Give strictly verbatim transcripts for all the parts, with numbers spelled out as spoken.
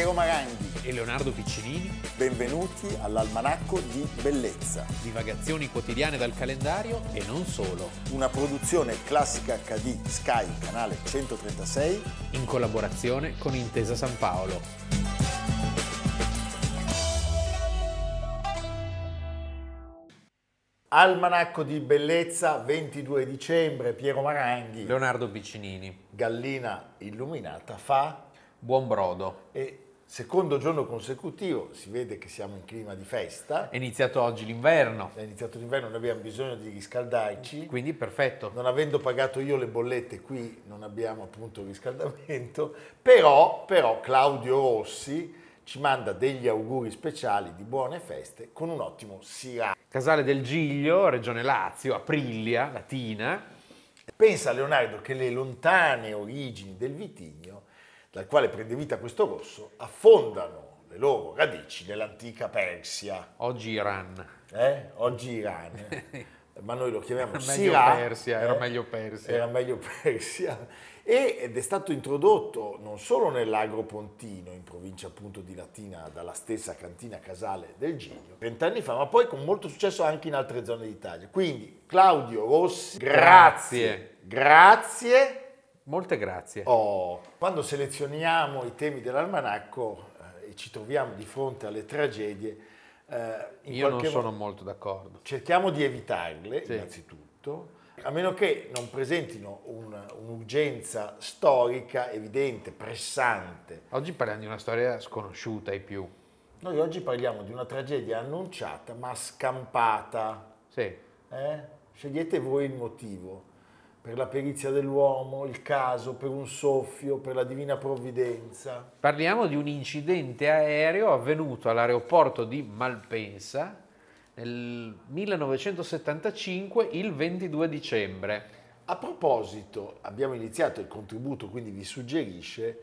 Piero Maranghi e Leonardo Piccinini. Benvenuti all'Almanacco di Bellezza. Divagazioni quotidiane dal calendario e non solo. Una produzione Classica acca di Sky Canale centotrentasei in collaborazione con Intesa San Paolo. Almanacco di Bellezza, ventidue dicembre, Piero Maranghi. Leonardo Piccinini. Gallina illuminata fa buon brodo. E secondo giorno consecutivo, si vede che siamo in clima di festa. È iniziato oggi l'inverno. È iniziato l'inverno, noi abbiamo bisogno di riscaldarci. Quindi perfetto. Non avendo pagato io le bollette qui, non abbiamo appunto riscaldamento. Però, però Claudio Rossi ci manda degli auguri speciali di buone feste con un ottimo sirà. Casale del Giglio, Regione Lazio, Aprilia, Latina. Pensa Leonardo che le lontane origini del vitigno, dal quale prende vita questo rosso, affondano le loro radici nell'antica Persia. Oggi Iran. Eh? Oggi Iran. Ma noi lo chiamiamo era Sirà. Persia, eh? Era meglio Persia. Era meglio Persia. Ed è stato introdotto non solo nell'Agro Pontino, in provincia appunto di Latina, dalla stessa cantina Casale del Giglio, vent'anni fa, ma poi con molto successo anche in altre zone d'Italia. Quindi, Claudio Rossi, grazie. Grazie. Grazie. Molte grazie. Oh, quando selezioniamo i temi dell'almanacco eh, e ci troviamo di fronte alle tragedie, Eh, io non sono molto d'accordo. Cerchiamo di evitarle, sì. Innanzitutto, a meno che non presentino un, un'urgenza storica evidente, pressante. Oggi parliamo di una storia sconosciuta ai più. Noi oggi parliamo di una tragedia annunciata ma scampata. Sì. Eh? Scegliete voi il motivo, per la perizia dell'uomo, il caso, per un soffio, per la divina provvidenza. Parliamo di un incidente aereo avvenuto all'aeroporto di Malpensa nel millenovecentosettantacinque, il ventidue dicembre. A proposito, abbiamo iniziato il contributo, quindi vi suggerisce,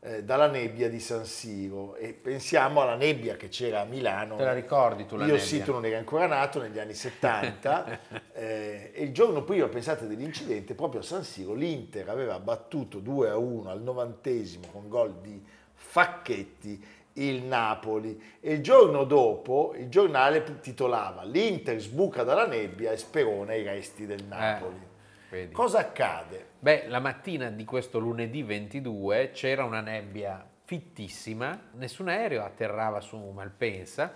eh, dalla nebbia di San Siro, e pensiamo alla nebbia che c'era a Milano. Te la ricordi tu la io nebbia? Io sì, tu non eri ancora nato, negli anni settanta. eh, e il giorno prima, pensate, dell'incidente, proprio a San Siro, l'Inter aveva battuto due a uno al novantesimo con gol di Facchetti il Napoli, e il giorno dopo il giornale titolava "L'Inter sbuca dalla nebbia e sperona i resti del Napoli". Eh. Vedi. Cosa accade? Beh, la mattina di questo lunedì ventidue c'era una nebbia fittissima, nessun aereo atterrava su Malpensa,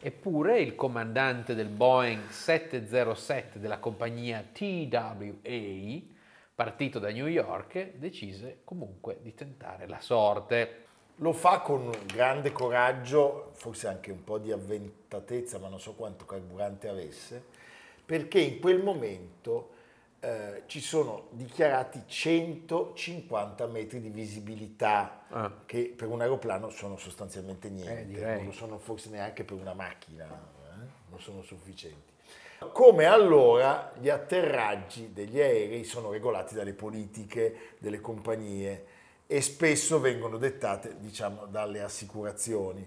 eppure il comandante del Boeing sette zero sette della compagnia T W A, partito da New York, decise comunque di tentare la sorte. Lo fa con grande coraggio, forse anche un po' di avventatezza, ma non so quanto carburante avesse, perché in quel momento Eh, ci sono dichiarati centocinquanta metri di visibilità, ah. che per un aeroplano sono sostanzialmente niente, eh, non lo sono forse neanche per una macchina, eh? Non sono sufficienti. Come allora gli atterraggi degli aerei sono regolati dalle politiche delle compagnie e spesso vengono dettate, diciamo, dalle assicurazioni,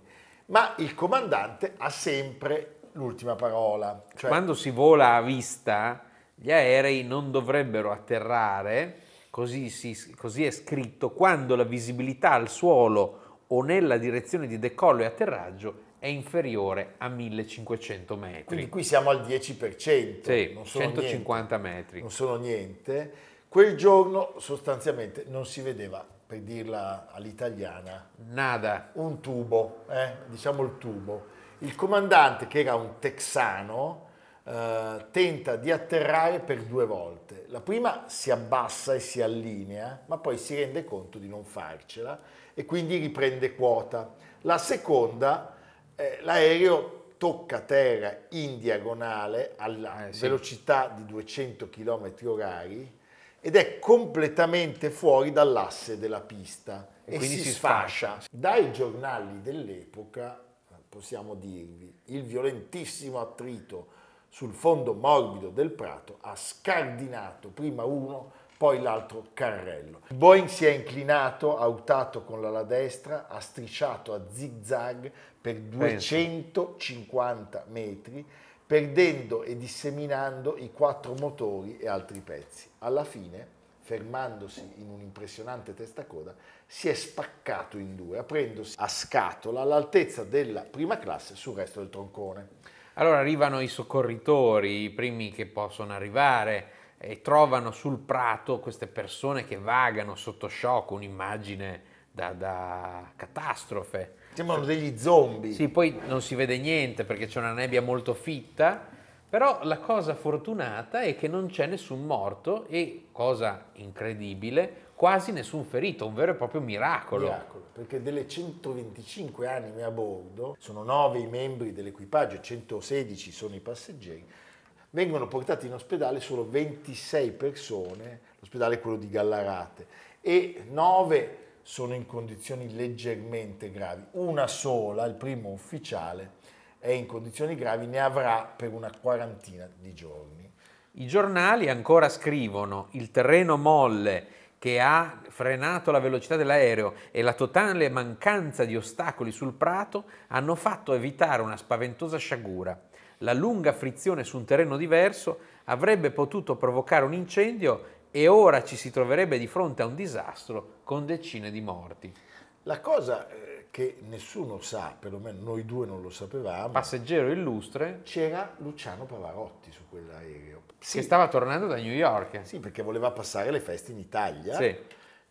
ma il comandante ha sempre l'ultima parola. Cioè, quando si vola a vista, gli aerei non dovrebbero atterrare, così, si, così è scritto, quando la visibilità al suolo o nella direzione di decollo e atterraggio è inferiore a millecinquecento metri. Quindi qui siamo al dieci per cento, sì, non sono centocinquanta niente, metri. Non sono niente. Quel giorno sostanzialmente non si vedeva, per dirla all'italiana, nada. Un tubo, eh? Diciamo il tubo. Il comandante, che era un texano, Uh, tenta di atterrare per due volte. La prima si abbassa e si allinea, ma poi si rende conto di non farcela e quindi riprende quota. La seconda, eh, l'aereo tocca terra in diagonale alla eh, sì. velocità di duecento chilometri orari ed è completamente fuori dall'asse della pista e, e quindi si, si sfascia. sfascia. Dai giornali dell'epoca possiamo dirvi: il violentissimo attrito sul fondo morbido del prato ha scardinato prima uno, poi l'altro carrello. Il Boeing si è inclinato, ha urtato con l'ala destra, ha strisciato a zigzag per duecentocinquanta metri, perdendo e disseminando i quattro motori e altri pezzi. Alla fine fermandosi in un impressionante testacoda, si è spaccato in due, aprendosi a scatola all'altezza della prima classe sul resto del troncone. Allora arrivano i soccorritori, i primi che possono arrivare, e trovano sul prato queste persone che vagano sotto shock, un'immagine da, da catastrofe. Sembrano degli zombie. Sì, poi non si vede niente perché c'è una nebbia molto fitta, però la cosa fortunata è che non c'è nessun morto e, cosa incredibile, quasi nessun ferito, un vero e proprio miracolo. Miracolo, perché delle centoventicinque anime a bordo, sono nove i membri dell'equipaggio e centosedici sono i passeggeri, vengono portati in ospedale solo ventisei persone, l'ospedale è quello di Gallarate, e nove sono in condizioni leggermente gravi. Una sola, il primo ufficiale, è in condizioni gravi, ne avrà per una quarantina di giorni. I giornali ancora scrivono: il terreno molle che ha frenato la velocità dell'aereo e la totale mancanza di ostacoli sul prato hanno fatto evitare una spaventosa sciagura. La lunga frizione su un terreno diverso avrebbe potuto provocare un incendio e ora ci si troverebbe di fronte a un disastro con decine di morti. La cosa che nessuno sa, perlomeno noi due non lo sapevamo, passeggero illustre, c'era Luciano Pavarotti su quell'aereo. Sì, che stava tornando da New York. Sì, perché voleva passare le feste in Italia. Sì. E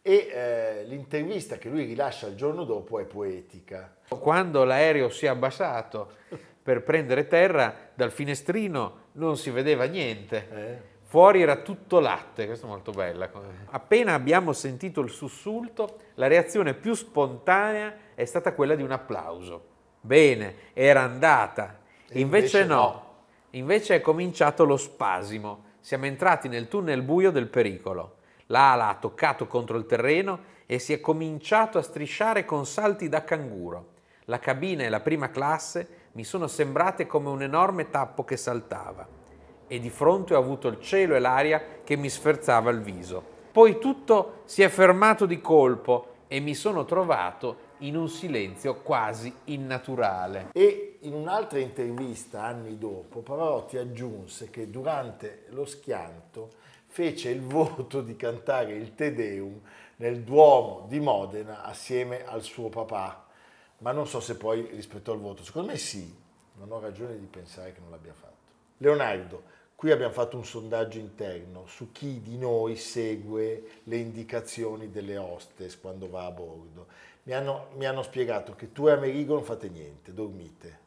eh, l'intervista che lui rilascia il giorno dopo è poetica. Quando l'aereo si è abbassato per prendere terra, dal finestrino non si vedeva niente, eh. Fuori era tutto latte, questo è molto bello. Appena abbiamo sentito il sussulto, la reazione più spontanea è stata quella di un applauso. Bene, era andata, invece, invece no. no, invece è cominciato lo spasimo, siamo entrati nel tunnel buio del pericolo, l'ala ha toccato contro il terreno e si è cominciato a strisciare con salti da canguro, la cabina e la prima classe mi sono sembrate come un enorme tappo che saltava e di fronte ho avuto il cielo e l'aria che mi sferzava il viso. Poi tutto si è fermato di colpo e mi sono trovato in un silenzio quasi innaturale. E in un'altra intervista anni dopo Pavarotti aggiunse che durante lo schianto fece il voto di cantare il Te Deum nel Duomo di Modena assieme al suo papà. Ma non so se poi rispettò il voto. Secondo me sì, non ho ragione di pensare che non l'abbia fatto. Leonardo, qui abbiamo fatto un sondaggio interno su chi di noi segue le indicazioni delle hostess quando va a bordo. Mi hanno, mi hanno spiegato che tu e Amerigo non fate niente, dormite.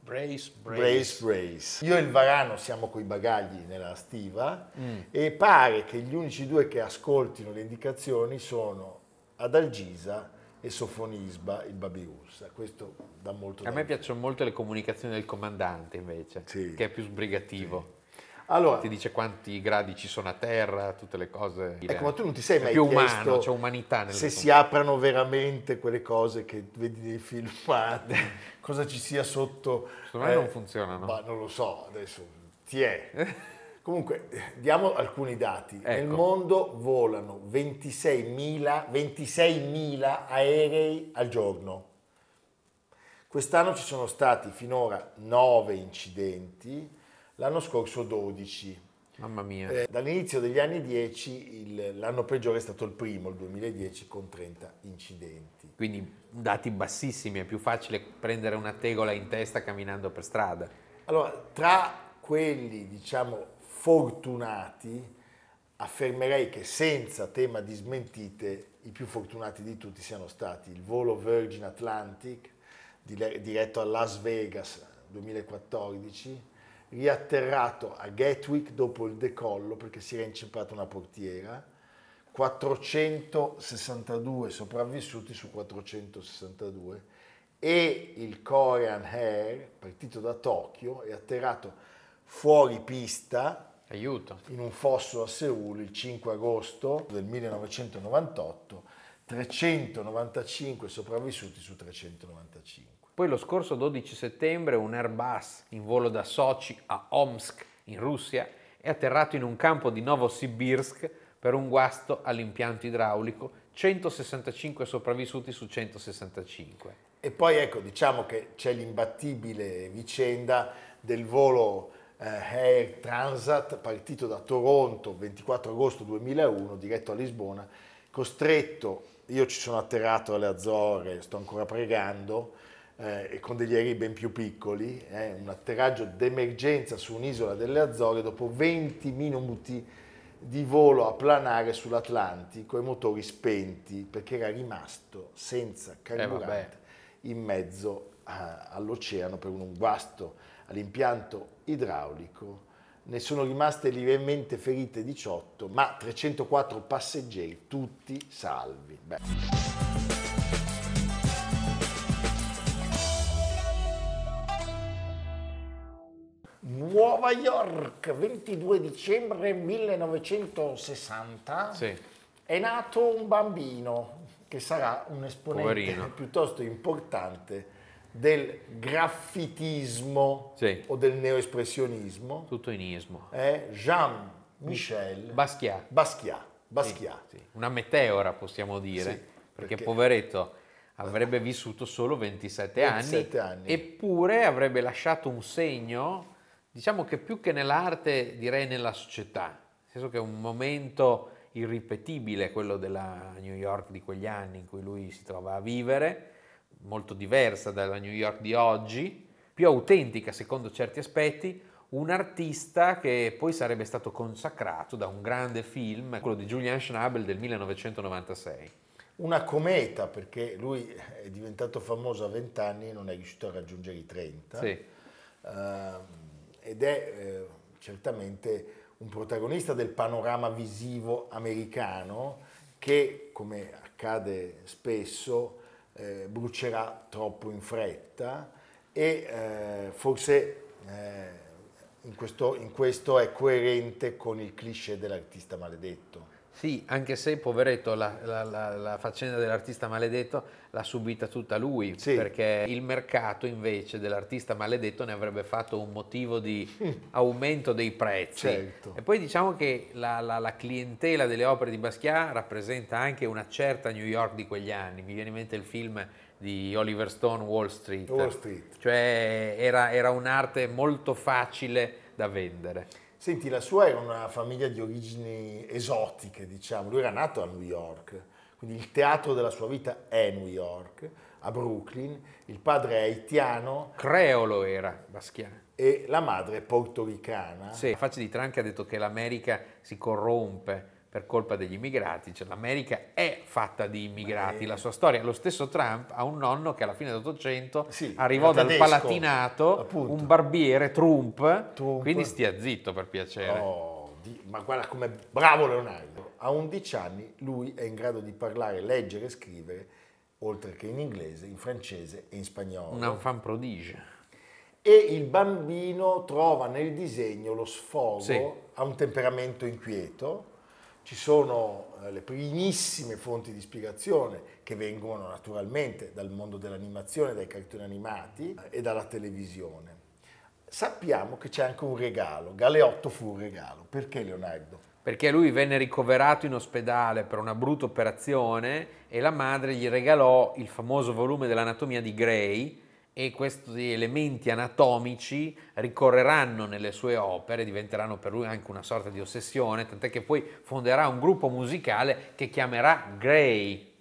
Brace, brace. Brace, brace. Io e il Varano siamo coi bagagli nella stiva mm. e pare che gli unici due che ascoltino le indicazioni sono Adalgisa e Sofonisba, il Babiussa. Questo dà molto. A me piacciono molto le comunicazioni del comandante, invece, sì, che è più sbrigativo. Sì. Allora, ti dice quanti gradi ci sono a terra, tutte le cose. Ecco, ma tu non ti sei è mai più chiesto umano, c'è umanità nel se si aprono veramente quelle cose che vedi nei filmati, cosa ci sia sotto. Secondo me eh, non funzionano. Ma non lo so, adesso ti è. Comunque, diamo alcuni dati. Ecco. Nel mondo volano ventiseimila, ventiseimila aerei al giorno. Quest'anno ci sono stati finora nove incidenti, l'anno scorso dodici. Mamma mia. Eh, dall'inizio degli anni dieci il, l'anno peggiore è stato il primo, il duemiladieci, con trenta incidenti. Quindi dati bassissimi, è più facile prendere una tegola in testa camminando per strada. Allora, tra quelli, diciamo, fortunati, affermerei che senza tema di smentite i più fortunati di tutti siano stati il volo Virgin Atlantic diretto a Las Vegas duemilaquattordici, riatterrato a Gatwick dopo il decollo perché si era inceppata una portiera, quattrocentosessantadue sopravvissuti su quattrocentosessantadue, e il Korean Air partito da Tokyo e atterrato fuori pista, aiuto, in un fosso a Seul il cinque agosto del millenovecentonovantotto, trecentonovantacinque sopravvissuti su trecentonovantacinque. Poi lo scorso dodici settembre un Airbus in volo da Sochi a Omsk in Russia è atterrato in un campo di Novosibirsk per un guasto all'impianto idraulico, centosessantacinque sopravvissuti su centosessantacinque. E poi ecco, diciamo che c'è l'imbattibile vicenda del volo eh, Air Transat, partito da Toronto ventiquattro agosto duemilauno, diretto a Lisbona, costretto, io ci sono atterrato alle Azzorre, sto ancora pregando, eh, e con degli aerei ben più piccoli, eh, un atterraggio d'emergenza su un'isola delle Azzorre dopo venti minuti di volo a planare sull'Atlantico e motori spenti perché era rimasto senza carburante eh, in mezzo a, all'oceano per un guasto all'impianto idraulico. Ne sono rimaste lievemente ferite diciotto, ma trecentoquattro passeggeri, tutti salvi. Beh. Nuova York, ventidue dicembre millenovecentosessanta, sì. È nato un bambino che sarà un esponente Poverino. piuttosto importante del graffitismo, sì, o del neoespressionismo. Tutto in ismo. È Jean-Michel Basquiat. Basquiat. Basquiat. Sì, sì. Una meteora, possiamo dire, sì, perché, perché poveretto avrebbe vissuto solo ventisette anni, ventisette anni, eppure avrebbe lasciato un segno, diciamo che più che nell'arte, direi nella società, nel senso che è un momento irripetibile quello della New York di quegli anni in cui lui si trova a vivere, molto diversa dalla New York di oggi, più autentica secondo certi aspetti, un artista che poi sarebbe stato consacrato da un grande film, quello di Julian Schnabel del millenovecentonovantasei. Una cometa, perché lui è diventato famoso a vent'anni e non è riuscito a raggiungere i trenta, sì. eh, ed è eh, certamente un protagonista del panorama visivo americano che, come accade spesso, Eh, brucerà troppo in fretta e eh, forse eh, in, questo, in questo è coerente con il cliché dell'artista maledetto. Sì, anche se poveretto la, la, la, la faccenda dell'artista maledetto l'ha subita tutta lui, sì, perché il mercato invece dell'artista maledetto ne avrebbe fatto un motivo di aumento dei prezzi, certo. E poi diciamo che la, la, la clientela delle opere di Basquiat rappresenta anche una certa New York di quegli anni. Mi viene in mente il film di Oliver Stone, Wall Street, Wall Street. Cioè era, era un'arte molto facile da vendere. Senti, la sua era una famiglia di origini esotiche, diciamo. Lui era nato a New York, quindi il teatro della sua vita è New York, a Brooklyn. Il padre è haitiano. Creolo era Basquiat. E la madre è portoricana. Sì, Facci di Tranche ha detto che l'America si corrompe per colpa degli immigrati. Cioè, l'America è fatta di immigrati, è... la sua storia. Lo stesso Trump ha un nonno che alla fine dell'Ottocento, sì, arrivò dal tedesco, Palatinato, appunto, un barbiere, Trump, Trump, quindi stia zitto per piacere. Oh, di... ma guarda com'è bravo Leonardo. A undici anni lui è in grado di parlare, leggere e scrivere, oltre che in inglese, in francese e in spagnolo. Un enfant prodige. E il bambino trova nel disegno lo sfogo, sì, ha un temperamento inquieto. Ci sono le primissime fonti di ispirazione che vengono naturalmente dal mondo dell'animazione, dai cartoni animati e dalla televisione. Sappiamo che c'è anche un regalo. Galeotto fu un regalo. Perché, Leonardo? Perché lui venne ricoverato in ospedale per una brutta operazione e la madre gli regalò il famoso volume dell'anatomia di Gray, e questi elementi anatomici ricorreranno nelle sue opere, diventeranno per lui anche una sorta di ossessione, tant'è che poi fonderà un gruppo musicale che chiamerà Gray.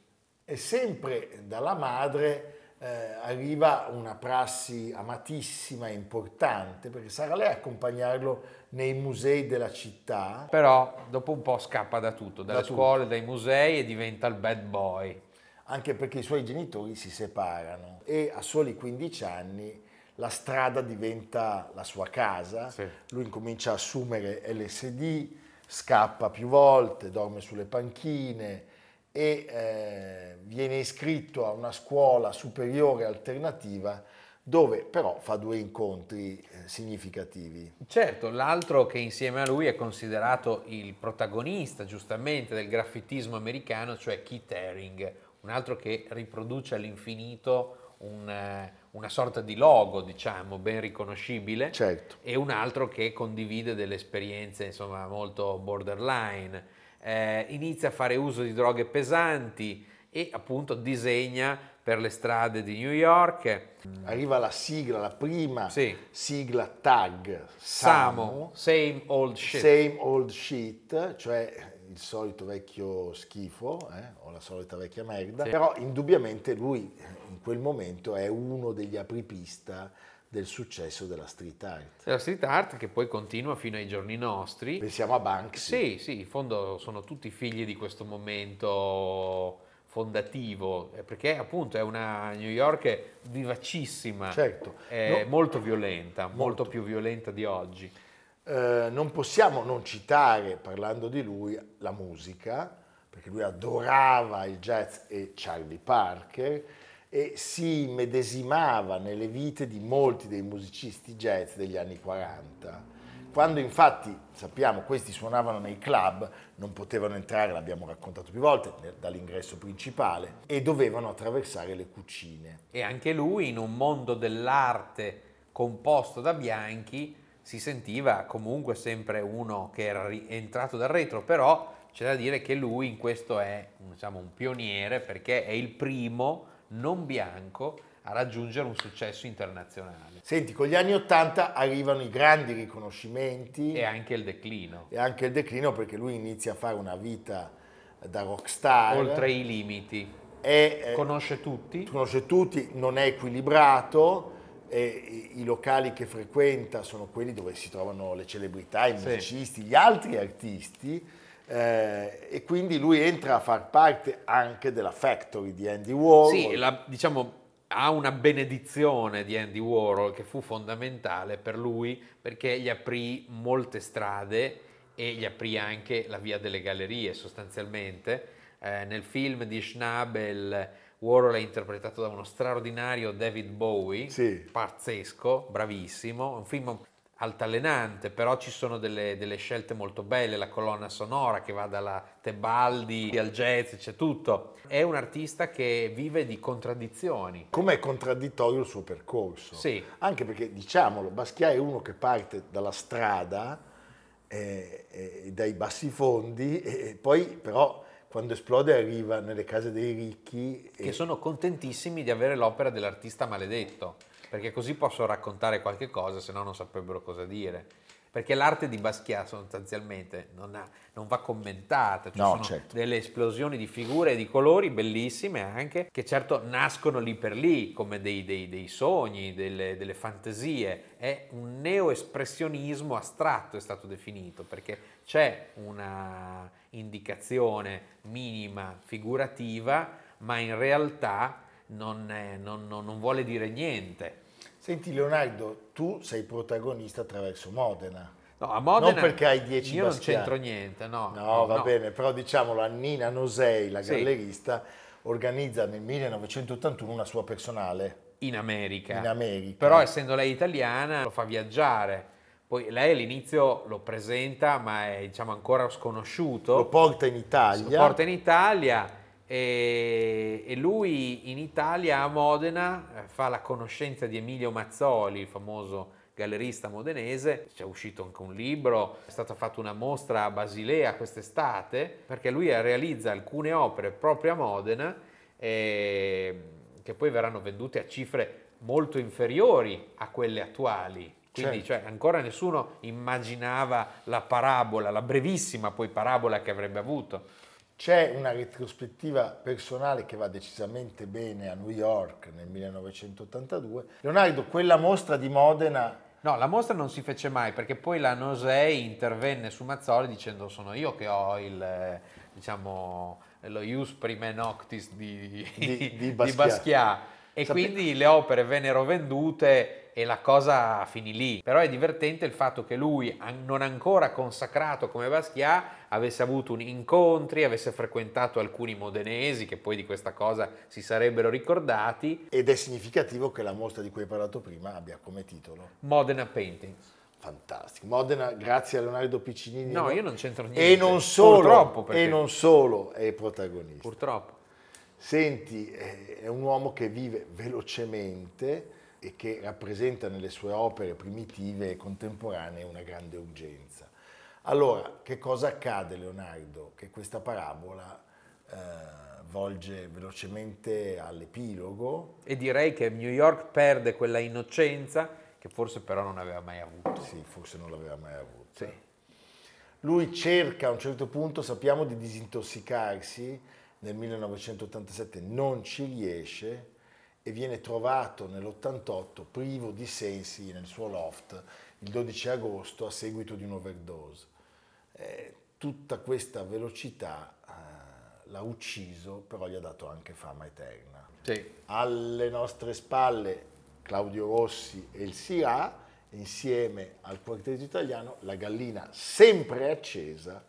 E sempre dalla madre eh, arriva una prassi amatissima e importante, perché sarà lei a accompagnarlo nei musei della città. Però dopo un po' scappa da tutto, dalle da scuole, dai musei, e diventa il bad boy. Anche perché i suoi genitori si separano e a soli quindici anni la strada diventa la sua casa, sì. Lui incomincia a assumere L S D, scappa più volte, dorme sulle panchine e eh, viene iscritto a una scuola superiore alternativa dove però fa due incontri significativi. Certo, l'altro che insieme a lui è considerato il protagonista giustamente del graffitismo americano, cioè Keith Haring. Un altro che riproduce all'infinito un, una sorta di logo, diciamo, ben riconoscibile, certo. E un altro che condivide delle esperienze, insomma, molto borderline. Eh, inizia a fare uso di droghe pesanti e appunto disegna per le strade di New York. Arriva la sigla, la prima sì. sigla tag, Samo, Samo, same old shit. Same old shit, cioè il solito vecchio schifo, eh, o la solita vecchia merda, sì. però indubbiamente lui in quel momento è uno degli apripista del successo della street art. Della street art che poi continua fino ai giorni nostri. Pensiamo a Banksy. Sì, sì, in fondo sono tutti figli di questo momento fondativo, perché appunto è una New York vivacissima, certo. è no, molto violenta, molto. molto più violenta di oggi. Eh, non possiamo non citare, parlando di lui, la musica, perché lui adorava il jazz e Charlie Parker, e si medesimava nelle vite di molti dei musicisti jazz degli anni quaranta, quando infatti, sappiamo, questi suonavano nei club, non potevano entrare, l'abbiamo raccontato più volte, dall'ingresso principale, e dovevano attraversare le cucine. E anche lui, in un mondo dell'arte composto da bianchi, si sentiva comunque sempre uno che era entrato dal retro, però c'è da dire che lui in questo è, diciamo, un pioniere, perché è il primo non bianco a raggiungere un successo internazionale. Senti, con gli anni Ottanta arrivano i grandi riconoscimenti. E anche il declino. E anche il declino, perché lui inizia a fare una vita da rockstar. Oltre i limiti. E, conosce eh, tutti. Conosce tutti, non è equilibrato, e i locali che frequenta sono quelli dove si trovano le celebrità, i musicisti, sì. gli altri artisti. Eh, e quindi lui entra a far parte anche della Factory di Andy Warhol. Sì, la, diciamo, ha una benedizione di Andy Warhol che fu fondamentale per lui, perché gli aprì molte strade e gli aprì anche la via delle gallerie, sostanzialmente. Eh, nel film di Schnabel, Warhol è interpretato da uno straordinario David Bowie, sì. pazzesco, bravissimo, un film altalenante, però ci sono delle, delle scelte molto belle, la colonna sonora che va dalla Tebaldi al jazz, c'è tutto. È un artista che vive di contraddizioni. Com'è contraddittorio il suo percorso? Sì. Anche perché, diciamolo, Basquiat è uno che parte dalla strada, eh, eh, dai bassifondi, e eh, poi però quando esplode arriva nelle case dei ricchi. E... Che sono contentissimi di avere l'opera dell'artista maledetto, perché così posso raccontare qualche cosa, se no non saprebbero cosa dire. Perché l'arte di Basquiat sostanzialmente non, ha, non va commentata, cioè no, sono certo. delle esplosioni di figure e di colori bellissime anche, che certo nascono lì per lì, come dei, dei, dei sogni, delle, delle fantasie. È un neoespressionismo astratto, è stato definito, perché c'è una indicazione minima, figurativa, ma in realtà... Non, è, non, non, non vuole dire niente. Senti Leonardo, tu sei protagonista attraverso Modena. No, a Modena non perché hai dieci io Basquiat. Non c'entro niente, no. No, no va no. bene, però diciamolo, Annina Nosei, la gallerista, sì. organizza nel millenovecentottantuno una sua personale. In America. In America. Però essendo lei italiana lo fa viaggiare. Poi lei all'inizio lo presenta, ma è, diciamo, ancora sconosciuto. Lo porta in Italia. Lo porta in Italia. E lui in Italia, a Modena, fa la conoscenza di Emilio Mazzoli, il famoso gallerista modenese. C'è uscito anche un libro, è stata fatta una mostra a Basilea quest'estate, perché lui realizza alcune opere proprio a Modena, eh, che poi verranno vendute a cifre molto inferiori a quelle attuali. Quindi certo. cioè, ancora nessuno immaginava la parabola, la brevissima poi parabola che avrebbe avuto. C'è una retrospettiva personale che va decisamente bene a New York nel millenovecentottantadue. Leonardo, quella mostra di Modena... No, la mostra non si fece mai, perché poi la Nosei intervenne su Mazzoli dicendo sono io che ho il, diciamo, lo ius primae noctis di, di, di Basquiat. Di Basquiat. E Sape... quindi le opere vennero vendute e la cosa finì lì. Però è divertente il fatto che lui, non ancora consacrato come Basquiat, avesse avuto un incontri, avesse frequentato alcuni modenesi che poi di questa cosa si sarebbero ricordati. Ed è significativo che la mostra di cui hai parlato prima abbia come titolo Modena Paintings. Fantastico. Modena, grazie a Leonardo Piccinini. No, io non c'entro niente. E non solo, purtroppo, perché... e non solo è protagonista. Purtroppo. Senti, è un uomo che vive velocemente e che rappresenta nelle sue opere primitive e contemporanee una grande urgenza. Allora, che cosa accade, Leonardo? Che questa parabola eh, volge velocemente all'epilogo. E direi che New York perde quella innocenza che forse però non aveva mai avuto. Sì, forse non l'aveva mai avuto. Sì. Lui cerca a un certo punto, sappiamo, di disintossicarsi, nel millenovecentottantasette non ci riesce e viene trovato nell'ottantotto privo di sensi nel suo loft il dodici agosto a seguito di un'overdose. Eh, tutta questa velocità eh, l'ha ucciso, però gli ha dato anche fama eterna. Sì. Alle nostre spalle Claudio Rossi e il Sirà, insieme al Quartetto Italiano, La Gallina Sempre Accesa,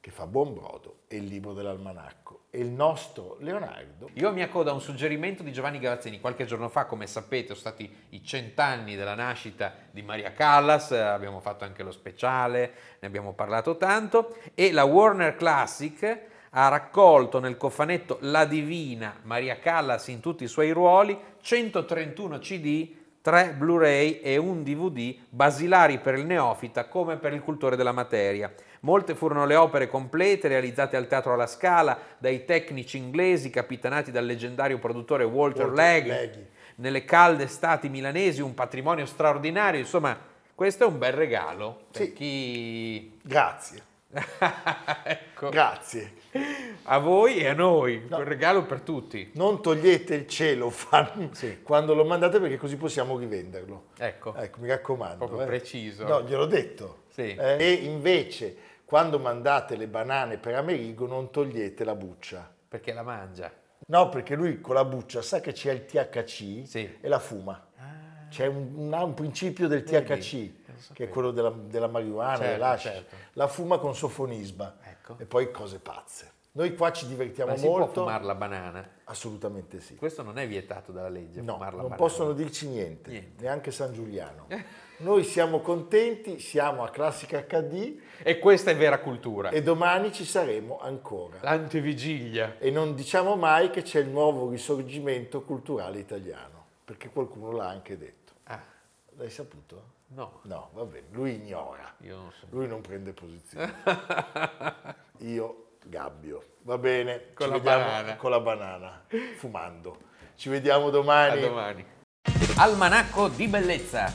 che fa buon brodo, e il libro dell'almanacco. E il nostro Leonardo... Io mi accodo a un suggerimento di Giovanni Gavazzini. Qualche giorno fa, come sapete, sono stati i cent'anni della nascita di Maria Callas, abbiamo fatto anche lo speciale, ne abbiamo parlato tanto, e la Warner Classic ha raccolto nel cofanetto La Divina, Maria Callas in tutti i suoi ruoli, centotrentuno CD, tre Blu-ray e un D V D, basilari per il neofita come per il cultore della materia. Molte furono le opere complete realizzate al Teatro alla Scala dai tecnici inglesi capitanati dal leggendario produttore Walter, Walter Leggy. Leggy. Nelle calde estati milanesi, un patrimonio straordinario. Insomma, questo è un bel regalo per sì. chi... Grazie. Ecco. Grazie. A voi e a noi, no. Un regalo per tutti. Non togliete il cellophane sì. quando lo mandate, perché così possiamo rivenderlo. Ecco, ecco, mi raccomando. Proprio eh. preciso. No, gliel'ho detto. Sì. Eh. E invece, quando mandate le banane per Amerigo, non togliete la buccia. Perché la mangia? No, perché lui con la buccia sa che c'è il T H C sì. e la fuma. Ah. C'è un, un, un principio del T H C. Che è quello della, della marijuana, certo, dell'ascia, certo. La fuma con sofonisba, ecco. E poi cose pazze. Noi qua ci divertiamo molto. Ma si molto. Può fumare la banana? Assolutamente sì. Questo non è vietato dalla legge, no, fumare la banana. Non possono dirci niente, niente, neanche San Giuliano. Noi siamo contenti, siamo a Classica H D. E questa è vera cultura. E domani ci saremo ancora. L'antevigilia. E non diciamo mai che c'è il nuovo risorgimento culturale italiano, perché qualcuno l'ha anche detto. Ah. L'hai saputo? No. No, va bene, lui ignora, Io non so. Lui non prende posizione. Io gabbio, va bene, con, ci la, vediamo banana. Con la banana, fumando. Ci vediamo domani. A domani. Almanacco di Bellezza,